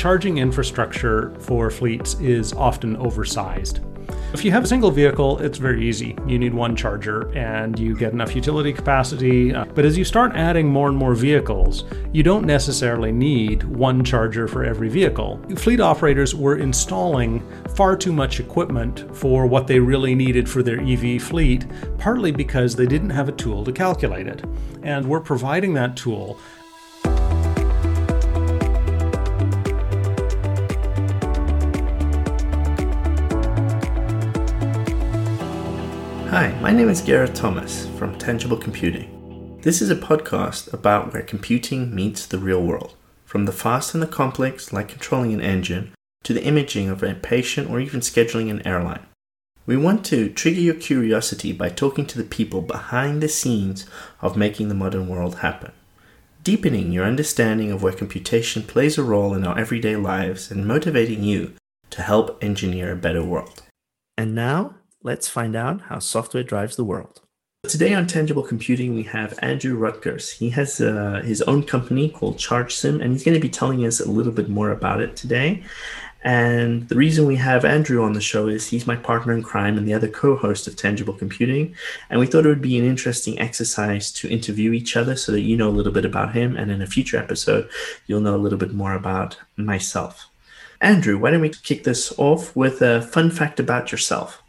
charging infrastructure for fleets is often oversized. If you have a single vehicle, it's very easy. You need one charger and you get enough utility capacity. But as you start adding more and more vehicles, you don't necessarily need one charger for every vehicle. Fleet operators were installing far too much equipment for what they really needed for their EV fleet, partly because they didn't have a tool to calculate it. And we're providing that tool. Hi, my name is Gareth Thomas from Tangible Computing. This is a podcast about where computing meets the real world, from the fast and the complex, like controlling an engine, to the imaging of a patient or even scheduling an airline. We want to trigger your curiosity by talking to the people behind the scenes of making the modern world happen, deepening your understanding of where computation plays a role in our everyday lives and motivating you to help engineer a better world. And now, let's find out how software drives the world. Today on Tangible Computing, we have Andrew Rutgers. He has his own company called ChargeSim, and he's going to be telling us a little bit more about it today. And the reason we have Andrew on the show is he's my partner in crime and the other co-host of Tangible Computing. And we thought it would be an interesting exercise to interview each other so that you know a little bit about him. And in a future episode, you'll know a little bit more about myself. Andrew, why don't we kick this off with a fun fact about yourself?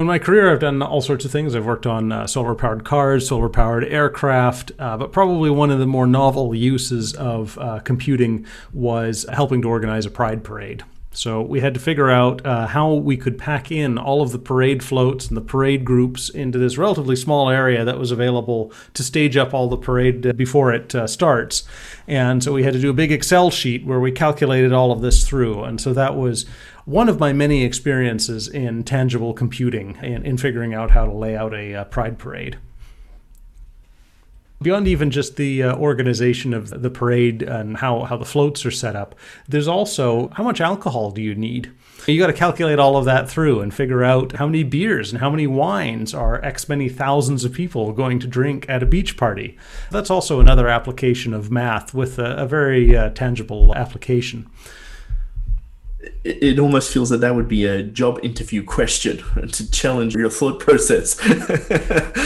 In my career, I've done all sorts of things. I've worked on solar-powered cars, solar-powered aircraft, but probably one of the more novel uses of computing was helping to organize a pride parade. So we had to figure out how we could pack in all of the parade floats and the parade groups into this relatively small area that was available to stage up all the parade before it starts. And so we had to do a big Excel sheet where we calculated all of this through. And so that was one of my many experiences in tangible computing and in figuring out how to lay out a pride parade. Beyond even just the organization of the parade and how the floats are set up, there's also how much alcohol do you need? You got to calculate all of that through and figure out how many beers and how many wines are X many thousands of people going to drink at a beach party. That's also another application of math with a very tangible application. It almost feels that would be a job interview question to challenge your thought process.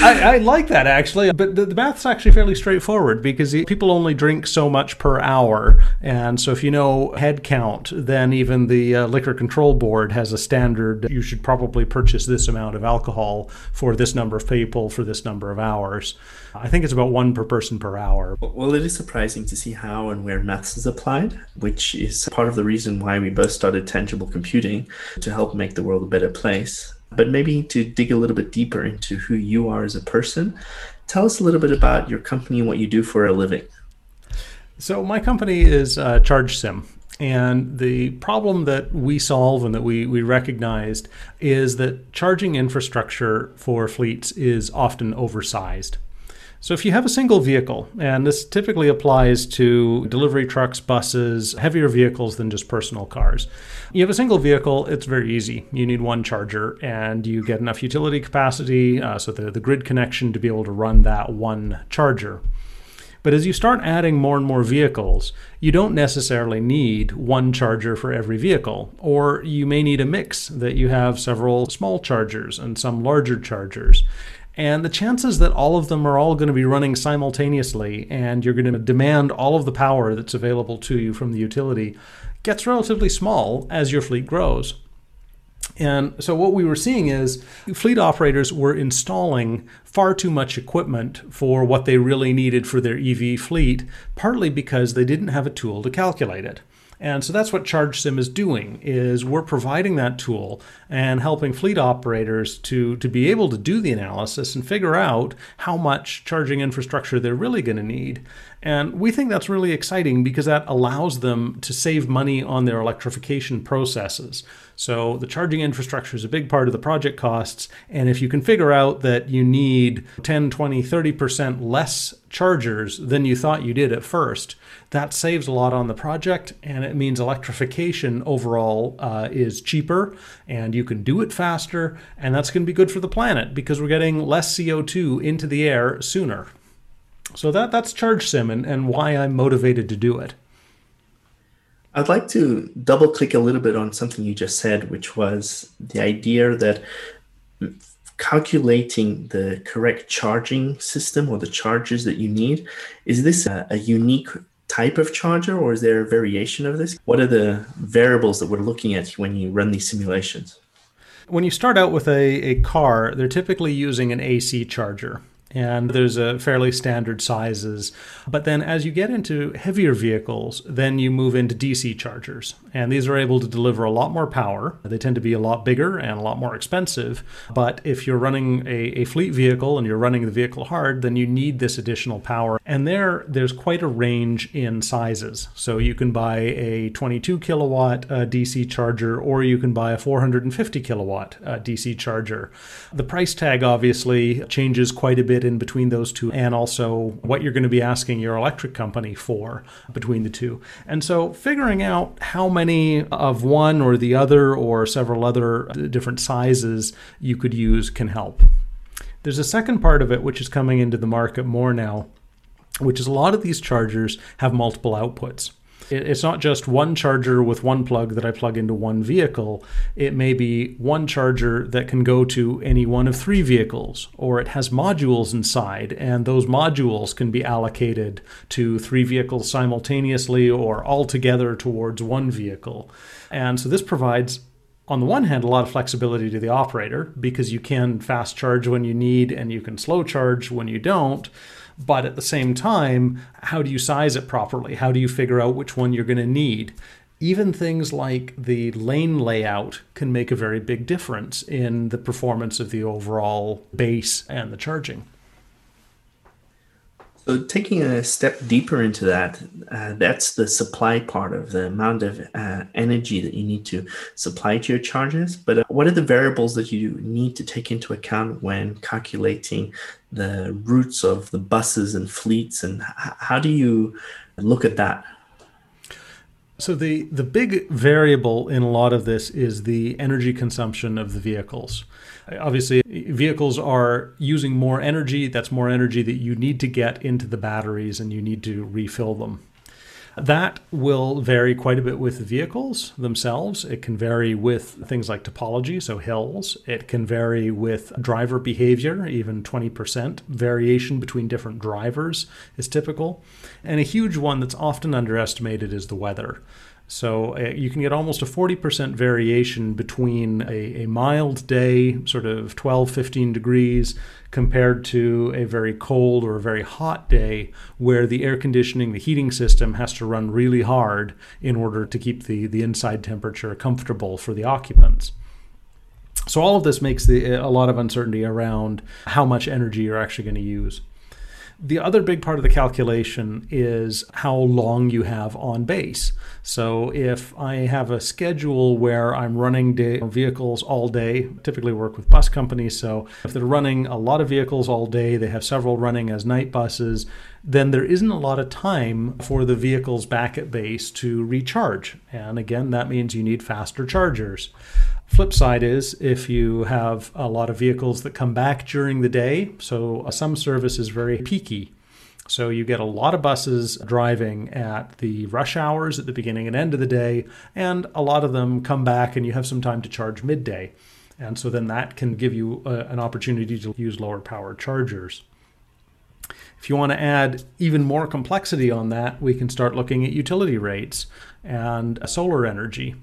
I like that, actually. But the math's actually fairly straightforward because people only drink so much per hour. And so if you know head count, then even the Liquor Control Board has a standard. You should probably purchase this amount of alcohol for this number of people for this number of hours. I think it's about one per person per hour. Well, it is surprising to see how and where maths is applied, which is part of the reason why we both started Tangible Computing, to help make the world a better place. But maybe to dig a little bit deeper into who you are as a person, tell us a little bit about your company and what you do for a living. So my company is ChargeSim. And the problem that we solve and that we recognized is that charging infrastructure for fleets is often oversized. So if you have a single vehicle, and this typically applies to delivery trucks, buses, heavier vehicles than just personal cars. You have a single vehicle, it's very easy. You need one charger and you get enough utility capacity, so the grid connection to be able to run that one charger. But as you start adding more and more vehicles, you don't necessarily need one charger for every vehicle, or you may need a mix that you have several small chargers and some larger chargers. And the chances that all of them are all going to be running simultaneously and you're going to demand all of the power that's available to you from the utility gets relatively small as your fleet grows. And so what we were seeing is fleet operators were installing far too much equipment for what they really needed for their EV fleet, partly because they didn't have a tool to calculate it. And so that's what ChargeSim is doing, is we're providing that tool and helping fleet operators to be able to do the analysis and figure out how much charging infrastructure they're really going to need. And we think that's really exciting because that allows them to save money on their electrification processes. So the charging infrastructure is a big part of the project costs. And if you can figure out that you need 10, 20, 30% less chargers than you thought you did at first, that saves a lot on the project. And it means electrification overall is cheaper and you can do it faster. And that's going to be good for the planet because we're getting less CO2 into the air sooner. So that's ChargeSim and why I'm motivated to do it. I'd like to double click a little bit on something you just said, which was the idea that calculating the correct charging system or the charges that you need. Is this a unique type of charger, or is there a variation of this? What are the variables that we're looking at when you run these simulations? When you start out with a car, they're typically using an AC charger. And there's a fairly standard sizes. But then as you get into heavier vehicles, then you move into DC chargers. And these are able to deliver a lot more power. They tend to be a lot bigger and a lot more expensive. But if you're running a fleet vehicle and you're running the vehicle hard, then you need this additional power. And there's quite a range in sizes. So you can buy a 22 kilowatt DC charger, or you can buy a 450 kilowatt DC charger. The price tag obviously changes quite a bit in between those two, and also what you're going to be asking your electric company for between the two. And so figuring out how many of one or the other or several other different sizes you could use can help. There's a second part of it which is coming into the market more now, which is a lot of these chargers have multiple outputs. It's not just one charger with one plug that I plug into one vehicle. It may be one charger that can go to any one of three vehicles, or it has modules inside, and those modules can be allocated to three vehicles simultaneously or all together towards one vehicle. And so this provides, on the one hand, a lot of flexibility to the operator, because you can fast charge when you need and you can slow charge when you don't. But at the same time, how do you size it properly? How do you figure out which one you're going to need? Even things like the lane layout can make a very big difference in the performance of the overall base and the charging. So taking a step deeper into that, that's the supply part of the amount of energy that you need to supply to your chargers. But what are the variables that you need to take into account when calculating the routes of the buses and fleets, and how do you look at that? So the big variable in a lot of this is the energy consumption of the vehicles. Obviously, vehicles are using more energy. That's more energy that you need to get into the batteries and you need to refill them. That will vary quite a bit with the vehicles themselves. It can vary with things like topology, so hills. It can vary with driver behavior, even 20%. Variation between different drivers is typical. And a huge one that's often underestimated is the weather. So you can get almost a 40% variation between a mild day, sort of 12, 15 degrees, compared to a very cold or a very hot day where the air conditioning, the heating system has to run really hard in order to keep the inside temperature comfortable for the occupants. So all of this makes a lot of uncertainty around how much energy you're actually going to use. The other big part of the calculation is how long you have on base. So if I have a schedule where I'm running vehicles all day, typically work with bus companies, so if they're running a lot of vehicles all day, they have several running as night buses, then there isn't a lot of time for the vehicles back at base to recharge. And again, that means you need faster chargers. Flip side is if you have a lot of vehicles that come back during the day, so some service is very peaky. So you get a lot of buses driving at the rush hours at the beginning and end of the day, and a lot of them come back and you have some time to charge midday. And so then that can give you an opportunity to use lower power chargers. If you want to add even more complexity on that, we can start looking at utility rates and solar energy.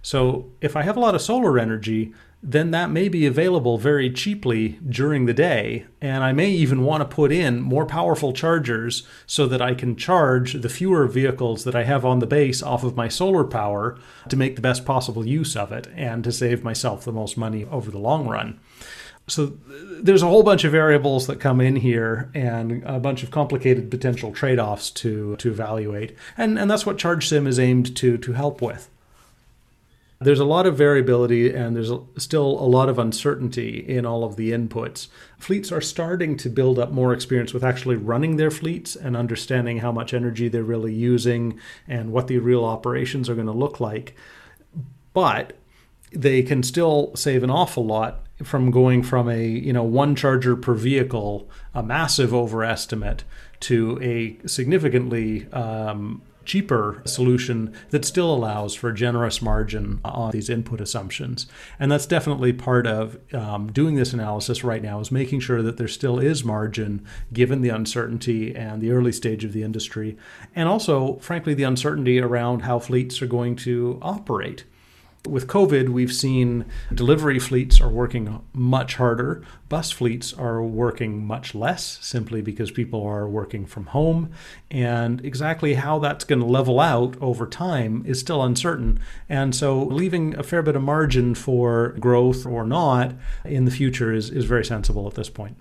So if I have a lot of solar energy, then that may be available very cheaply during the day, and I may even want to put in more powerful chargers so that I can charge the fewer vehicles that I have on the base off of my solar power to make the best possible use of it and to save myself the most money over the long run. So there's a whole bunch of variables that come in here and a bunch of complicated potential trade-offs to evaluate, and that's what ChargeSim is aimed to help with. There's a lot of variability and there's still a lot of uncertainty in all of the inputs. Fleets are starting to build up more experience with actually running their fleets and understanding how much energy they're really using and what the real operations are going to look like. But they can still save an awful lot from going from a one charger per vehicle, a massive overestimate, to a significantly cheaper solution that still allows for a generous margin on these input assumptions. And that's definitely part of doing this analysis right now, is making sure that there still is margin given the uncertainty and the early stage of the industry. And also, frankly, the uncertainty around how fleets are going to operate. With COVID, we've seen delivery fleets are working much harder. Bus fleets are working much less, simply because people are working from home. And exactly how that's going to level out over time is still uncertain. And so leaving a fair bit of margin for growth or not in the future is very sensible at this point.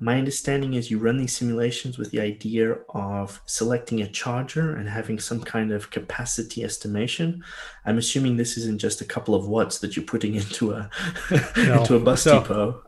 My understanding is you run these simulations with the idea of selecting a charger and having some kind of capacity estimation. I'm assuming this isn't just a couple of watts that you're putting into a into a bus depot.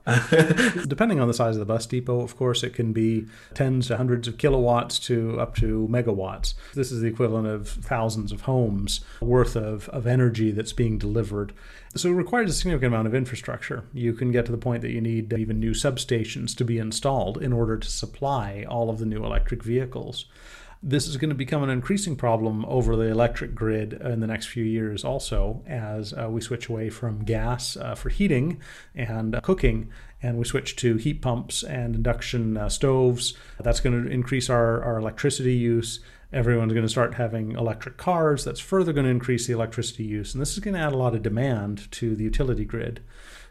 Depending on the size of the bus depot, of course, it can be tens to hundreds of kilowatts to up to megawatts. This is the equivalent of thousands of homes worth of energy that's being delivered. So it requires a significant amount of infrastructure. You can get to the point that you need even new substations to be installed in order to supply all of the new electric vehicles. This is going to become an increasing problem over the electric grid in the next few years also, as we switch away from gas for heating and cooking, and we switch to heat pumps and induction stoves. That's going to increase our electricity use. Everyone's going to start having electric cars. That's further going to increase the electricity use. And this is going to add a lot of demand to the utility grid.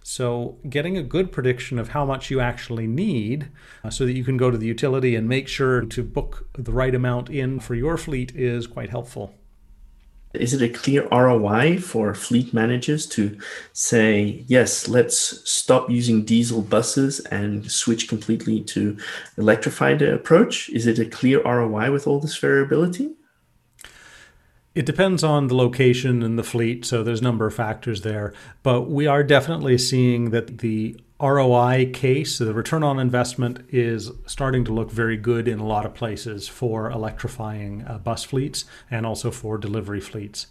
So getting a good prediction of how much you actually need so that you can go to the utility and make sure to book the right amount in for your fleet is quite helpful. Is it a clear ROI for fleet managers to say, yes, let's stop using diesel buses and switch completely to electrified approach? Is it a clear ROI with all this variability? It depends on the location and the fleet, so there's a number of factors there. But we are definitely seeing that the ROI case, so the return on investment, is starting to look very good in a lot of places for electrifying bus fleets and also for delivery fleets.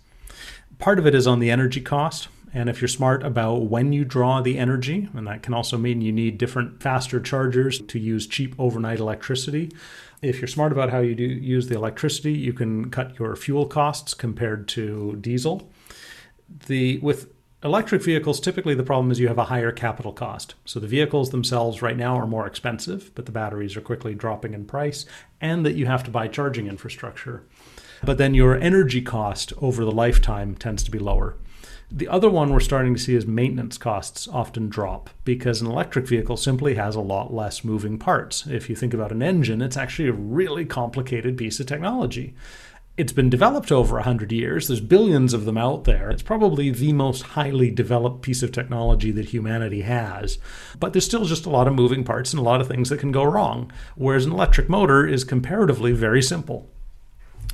Part of it is on the energy cost. And if you're smart about when you draw the energy, and that can also mean you need different faster chargers to use cheap overnight electricity. If you're smart about how you do use the electricity, you can cut your fuel costs compared to diesel. With electric vehicles, typically the problem is you have a higher capital cost. So the vehicles themselves right now are more expensive, but the batteries are quickly dropping in price, and that you have to buy charging infrastructure. But then your energy cost over the lifetime tends to be lower. The other one we're starting to see is maintenance costs often drop, because an electric vehicle simply has a lot less moving parts. If you think about an engine, it's actually a really complicated piece of technology. It's been developed over 100 years. There's billions of them out there. It's probably the most highly developed piece of technology that humanity has. But there's still just a lot of moving parts and a lot of things that can go wrong, whereas an electric motor is comparatively very simple.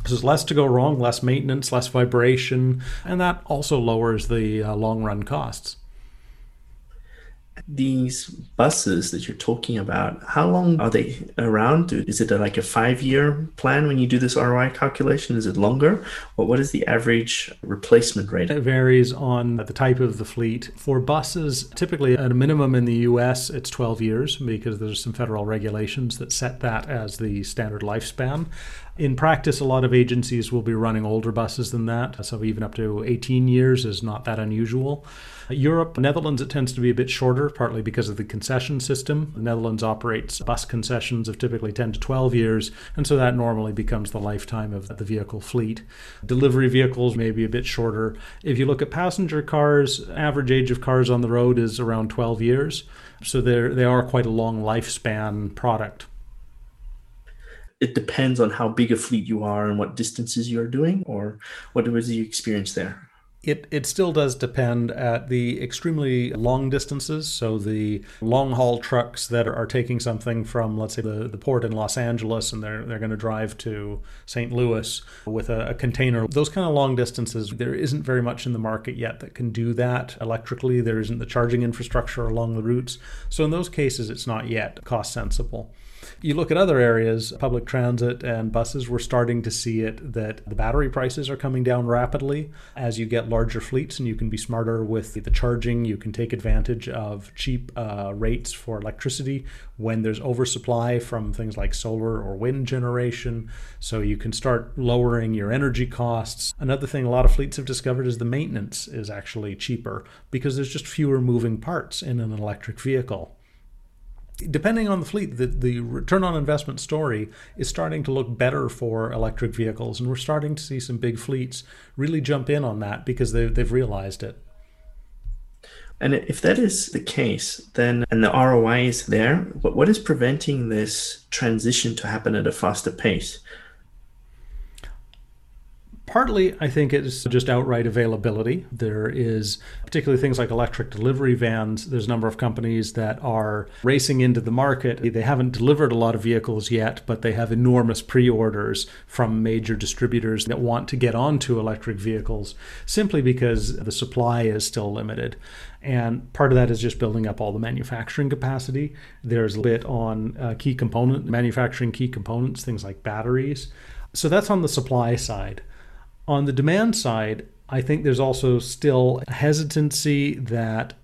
There's less to go wrong, less maintenance, less vibration, and that also lowers the long-run costs. These buses that you're talking about, how long are they around? Is it like a 5-year plan when you do this ROI calculation? Is it longer? What is the average replacement rate? It varies on the type of the fleet. For buses, typically at a minimum in the US, it's 12 years because there's some federal regulations that set that as the standard lifespan. In practice, a lot of agencies will be running older buses than that, so even up to 18 years is not that unusual. Europe, Netherlands, it tends to be a bit shorter, partly because of the concession system. The Netherlands operates bus concessions of typically 10 to 12 years, and so that normally becomes the lifetime of the vehicle fleet. Delivery vehicles may be a bit shorter. If you look at passenger cars, average age of cars on the road is around 12 years, so they are quite a long lifespan product. It depends on how big a fleet you are and what distances you're doing, or what was the experience there? It still does depend at the extremely long distances. So the long haul trucks that are taking something from, let's say, the port in Los Angeles, and they're going to drive to St. Louis with a container. Those kind of long distances, there isn't very much in the market yet that can do that electrically. There isn't the charging infrastructure along the routes. So in those cases, it's not yet cost sensible. You look at other areas, public transit and buses, we're starting to see it that the battery prices are coming down rapidly as you get larger fleets and you can be smarter with the charging. You can take advantage of cheap rates for electricity when there's oversupply from things like solar or wind generation. So you can start lowering your energy costs. Another thing a lot of fleets have discovered is the maintenance is actually cheaper because there's just fewer moving parts in an electric vehicle. Depending on the fleet, the return on investment story is starting to look better for electric vehicles, and we're starting to see some big fleets really jump in on that because they've realized it. And if that is the case, then, and the ROI is there, what is preventing this transition to happen at a faster pace? Partly, I think it's just outright availability. There is particularly things like electric delivery vans. There's a number of companies that are racing into the market. They haven't delivered a lot of vehicles yet, but they have enormous pre-orders from major distributors that want to get onto electric vehicles simply because the supply is still limited. And part of that is just building up all the manufacturing capacity. There's a bit on manufacturing key components, things like batteries. So that's on the supply side. On the demand side, I think there's also still a hesitancy that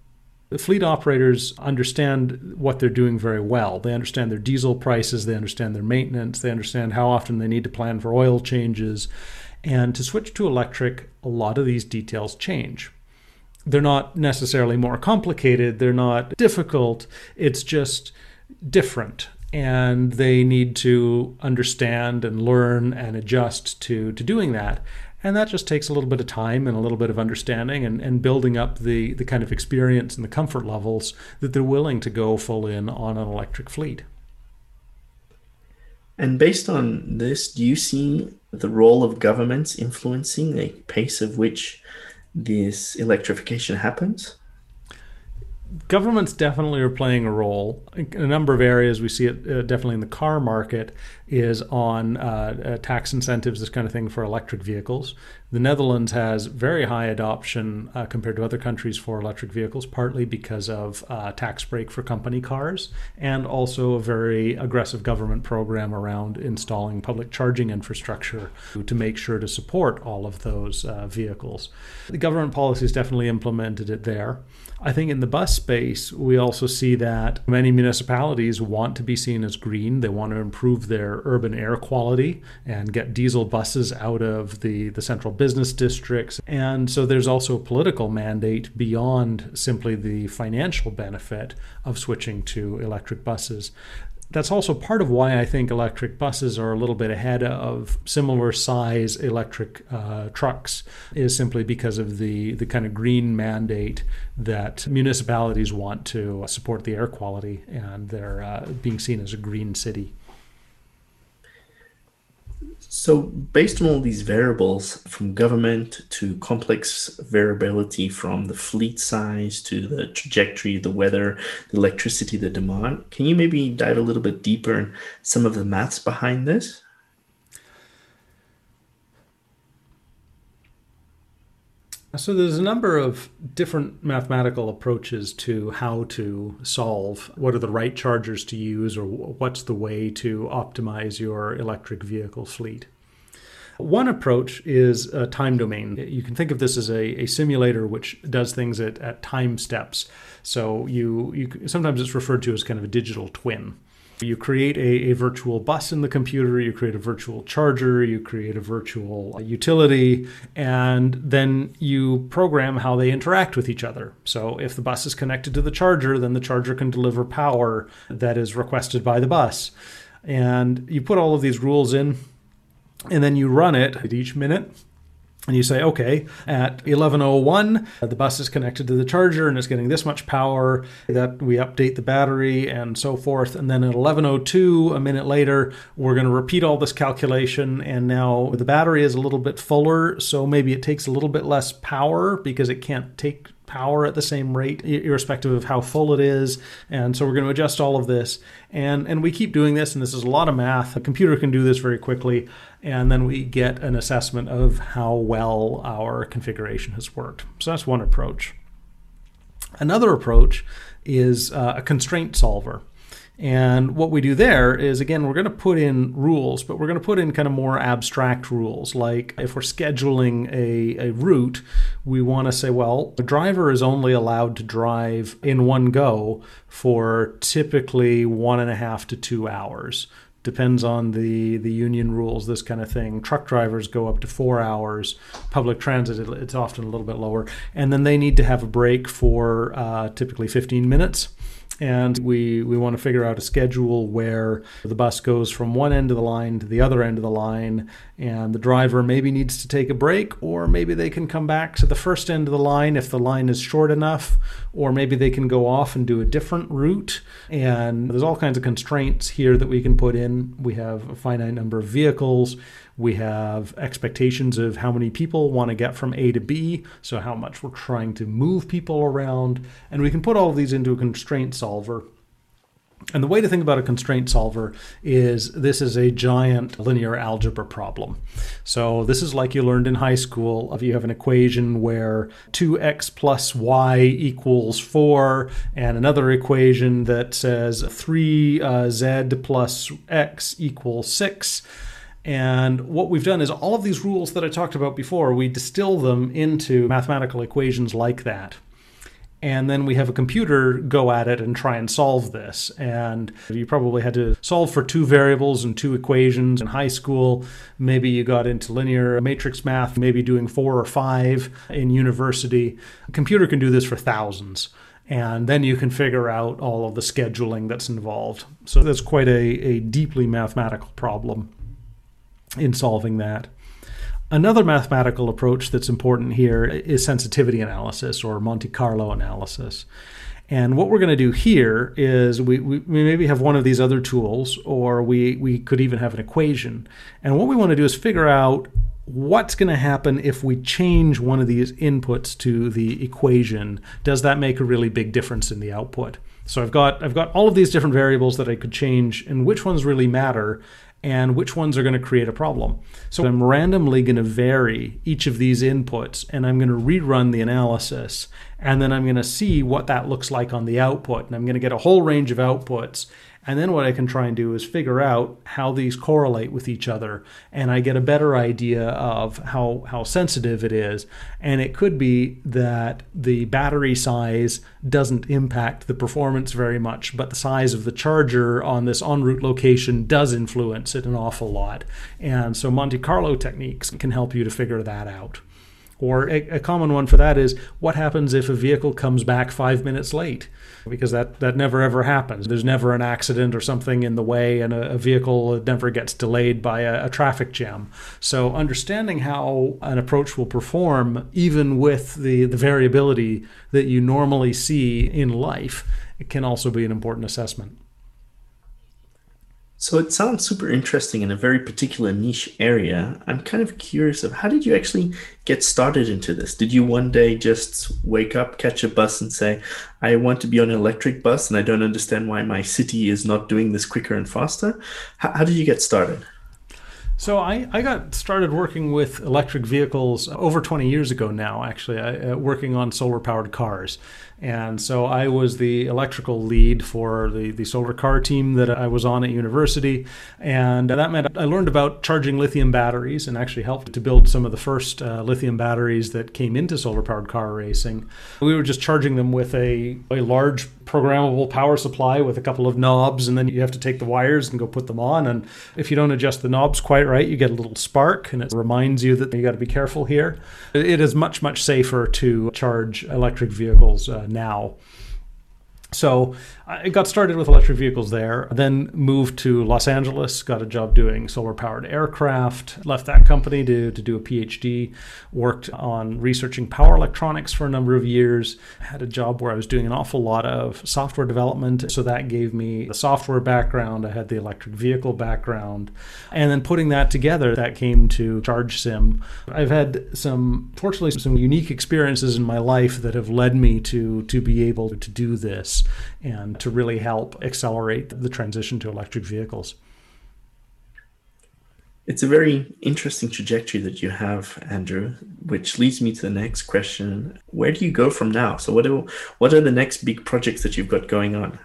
the fleet operators understand what they're doing very well. They understand their diesel prices, they understand their maintenance, they understand how often they need to plan for oil changes. And to switch to electric, a lot of these details change. They're not necessarily more complicated, they're not difficult, it's just different. And they need to understand and learn and adjust to doing that. And that just takes a little bit of time and a little bit of understanding and building up the kind of experience and the comfort levels that they're willing to go full in on an electric fleet. And based on this, do you see the role of governments influencing the pace of which this electrification happens? Governments definitely are playing a role. In a number of areas, we see it definitely in the car market is on tax incentives, this kind of thing for electric vehicles. The Netherlands has very high adoption compared to other countries for electric vehicles, partly because of tax break for company cars and also a very aggressive government program around installing public charging infrastructure to make sure to support all of those vehicles. The government policies definitely implemented it there. I think in the bus space, we also see that many municipalities want to be seen as green. They want to improve their urban air quality and get diesel buses out of the central business districts. And so there's also a political mandate beyond simply the financial benefit of switching to electric buses. That's also part of why I think electric buses are a little bit ahead of similar size electric trucks, is simply because of the kind of green mandate that municipalities want to support the air quality, and they're being seen as a green city. So based on all these variables, from government to complex variability, from the fleet size to the trajectory, the weather, the electricity, the demand, can you maybe dive a little bit deeper in some of the maths behind this? So there's a number of different mathematical approaches to how to solve what are the right chargers to use or what's the way to optimize your electric vehicle fleet. One approach is a time domain. You can think of this as a simulator which does things at time steps. So you sometimes it's referred to as kind of a digital twin. You create a virtual bus in the computer, you create a virtual charger, you create a virtual utility, and then you program how they interact with each other. So if the bus is connected to the charger, then the charger can deliver power that is requested by the bus. And you put all of these rules in, and then you run it at each minute. And you say, okay, at 11:01, the bus is connected to the charger and it's getting this much power, that we update the battery and so forth. And then at 11:02, a minute later, we're going to repeat all this calculation. And now the battery is a little bit fuller, so maybe it takes a little bit less power because it can't take power at the same rate, irrespective of how full it is. And so we're going to adjust all of this. And we keep doing this, and this is a lot of math. A computer can do this very quickly. And then we get an assessment of how well our configuration has worked. So that's one approach. Another approach is a constraint solver. And what we do there is, again, we're going to put in rules, but we're going to put in kind of more abstract rules. Like if we're scheduling a route, we want to say, well, the driver is only allowed to drive in one go for typically 1.5 to 2 hours. Depends on the union rules, this kind of thing. Truck drivers go up to 4 hours. Public transit, it's often a little bit lower. And then they need to have a break for typically 15 minutes. And we want to figure out a schedule where the bus goes from one end of the line to the other end of the line, and the driver maybe needs to take a break, or maybe they can come back to the first end of the line if the line is short enough, or maybe they can go off and do a different route. And there's all kinds of constraints here that we can put in. We have a finite number of vehicles. We have expectations of how many people want to get from A to B, so how much we're trying to move people around. And we can put all of these into a constraint solver. And the way to think about a constraint solver is this is a giant linear algebra problem. So this is like you learned in high school. If you have an equation where 2x plus y equals 4, and another equation that says 3z plus x equals 6, and what we've done is all of these rules that I talked about before, we distill them into mathematical equations like that. And then we have a computer go at it and try and solve this. And you probably had to solve for 2 variables and 2 equations in high school. Maybe you got into linear matrix math, maybe doing 4 or 5 in university. A computer can do this for thousands. And then you can figure out all of the scheduling that's involved. So that's quite a deeply mathematical problem in solving that. Another mathematical approach that's important here is sensitivity analysis or Monte Carlo analysis. And what we're going to do here is we maybe have one of these other tools, or we could even have an equation. And what we want to do is figure out what's going to happen if we change one of these inputs to the equation. Does that make a really big difference in the output? So I've got all of these different variables that I could change, and which ones really matter, and which ones are going to create a problem. So I'm randomly going to vary each of these inputs, and I'm going to rerun the analysis, and then I'm going to see what that looks like on the output. And I'm going to get a whole range of outputs. And then what I can try and do is figure out how these correlate with each other, and I get a better idea of how sensitive it is. And it could be that the battery size doesn't impact the performance very much, but the size of the charger on this en route location does influence it an awful lot. And so Monte Carlo techniques can help you to figure that out. Or a common one for that is, what happens if a vehicle comes back 5 minutes late? Because that never ever happens. There's never an accident or something in the way, and a vehicle never gets delayed by a traffic jam. So understanding how an approach will perform, even with the variability that you normally see in life, it can also be an important assessment. So it sounds super interesting in a very particular niche area. I'm kind of curious of, how did you actually get started into this? Did you one day just wake up, catch a bus and say, I want to be on an electric bus and I don't understand why my city is not doing this quicker and faster? How did you get started? So I got started working with electric vehicles over 20 years ago now, actually, working on solar-powered cars. And so I was the electrical lead for the solar car team that I was on at university. And that meant I learned about charging lithium batteries, and actually helped to build some of the first lithium batteries that came into solar-powered car racing. We were just charging them with a large programmable power supply with a couple of knobs, and then you have to take the wires and go put them on. And if you don't adjust the knobs quite right, you get a little spark, and it reminds you that you got to be careful here. It is much, much safer to charge electric vehicles now. So I got started with electric vehicles there, then moved to Los Angeles, got a job doing solar-powered aircraft, left that company to do a PhD, worked on researching power electronics for a number of years, had a job where I was doing an awful lot of software development, so that gave me the software background, I had the electric vehicle background, and then putting that together, that came to ChargeSim. I've had fortunately, some unique experiences in my life that have led me to be able to do this, and to really help accelerate the transition to electric vehicles. It's a very interesting trajectory that you have, Andrew, which leads me to the next question. Where do you go from now? So what are the next big projects that you've got going on?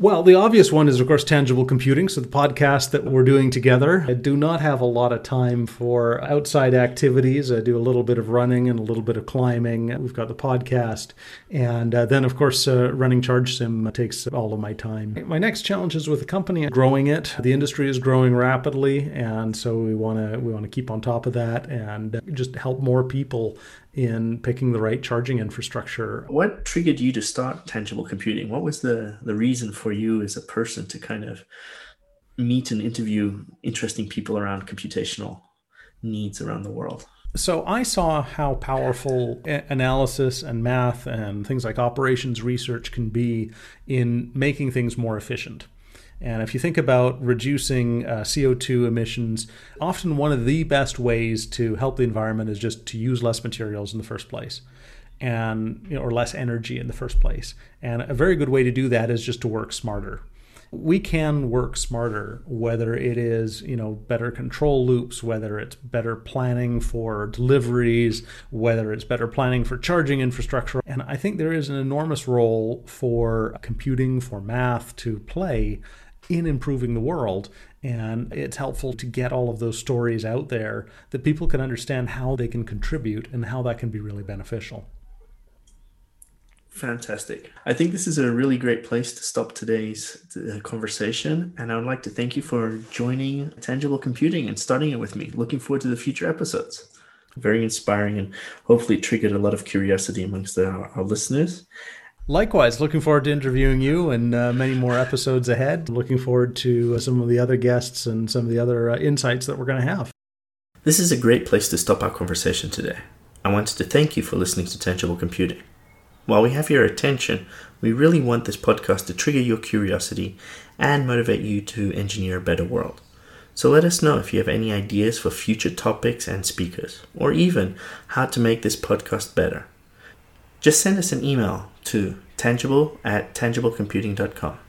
Well, the obvious one is, of course, Tangible Computing. So the podcast that we're doing together. I do not have a lot of time for outside activities. I do a little bit of running and a little bit of climbing. We've got the podcast. And then, of course, running ChargeSim takes all of my time. My next challenge is with the company, growing it. The industry is growing rapidly. And so we want to keep on top of that and just help more people in picking the right charging infrastructure. What triggered you to start Tangible Computing? What was the reason for you as a person to kind of meet and interview interesting people around computational needs around the world? So I saw how powerful analysis and math and things like operations research can be in making things more efficient. And if you think about reducing CO2 emissions, often one of the best ways to help the environment is just to use less materials in the first place, and or less energy in the first place. And a very good way to do that is just to work smarter. We can work smarter, whether it is, better control loops, whether it's better planning for deliveries, whether it's better planning for charging infrastructure. And I think there is an enormous role for computing, for math to play in improving the world. And it's helpful to get all of those stories out there that people can understand how they can contribute and how that can be really beneficial. Fantastic. I think this is a really great place to stop today's conversation. And I would like to thank you for joining Tangible Computing and starting it with me. Looking forward to the future episodes. Very inspiring and hopefully triggered a lot of curiosity amongst our listeners. Likewise, looking forward to interviewing you and many more episodes ahead. Looking forward to some of the other guests and some of the other insights that we're going to have. This is a great place to stop our conversation today. I wanted to thank you for listening to Tangible Computing. While we have your attention, we really want this podcast to trigger your curiosity and motivate you to engineer a better world. So let us know if you have any ideas for future topics and speakers, or even how to make this podcast better. Just send us an email to tangible@tangiblecomputing.com.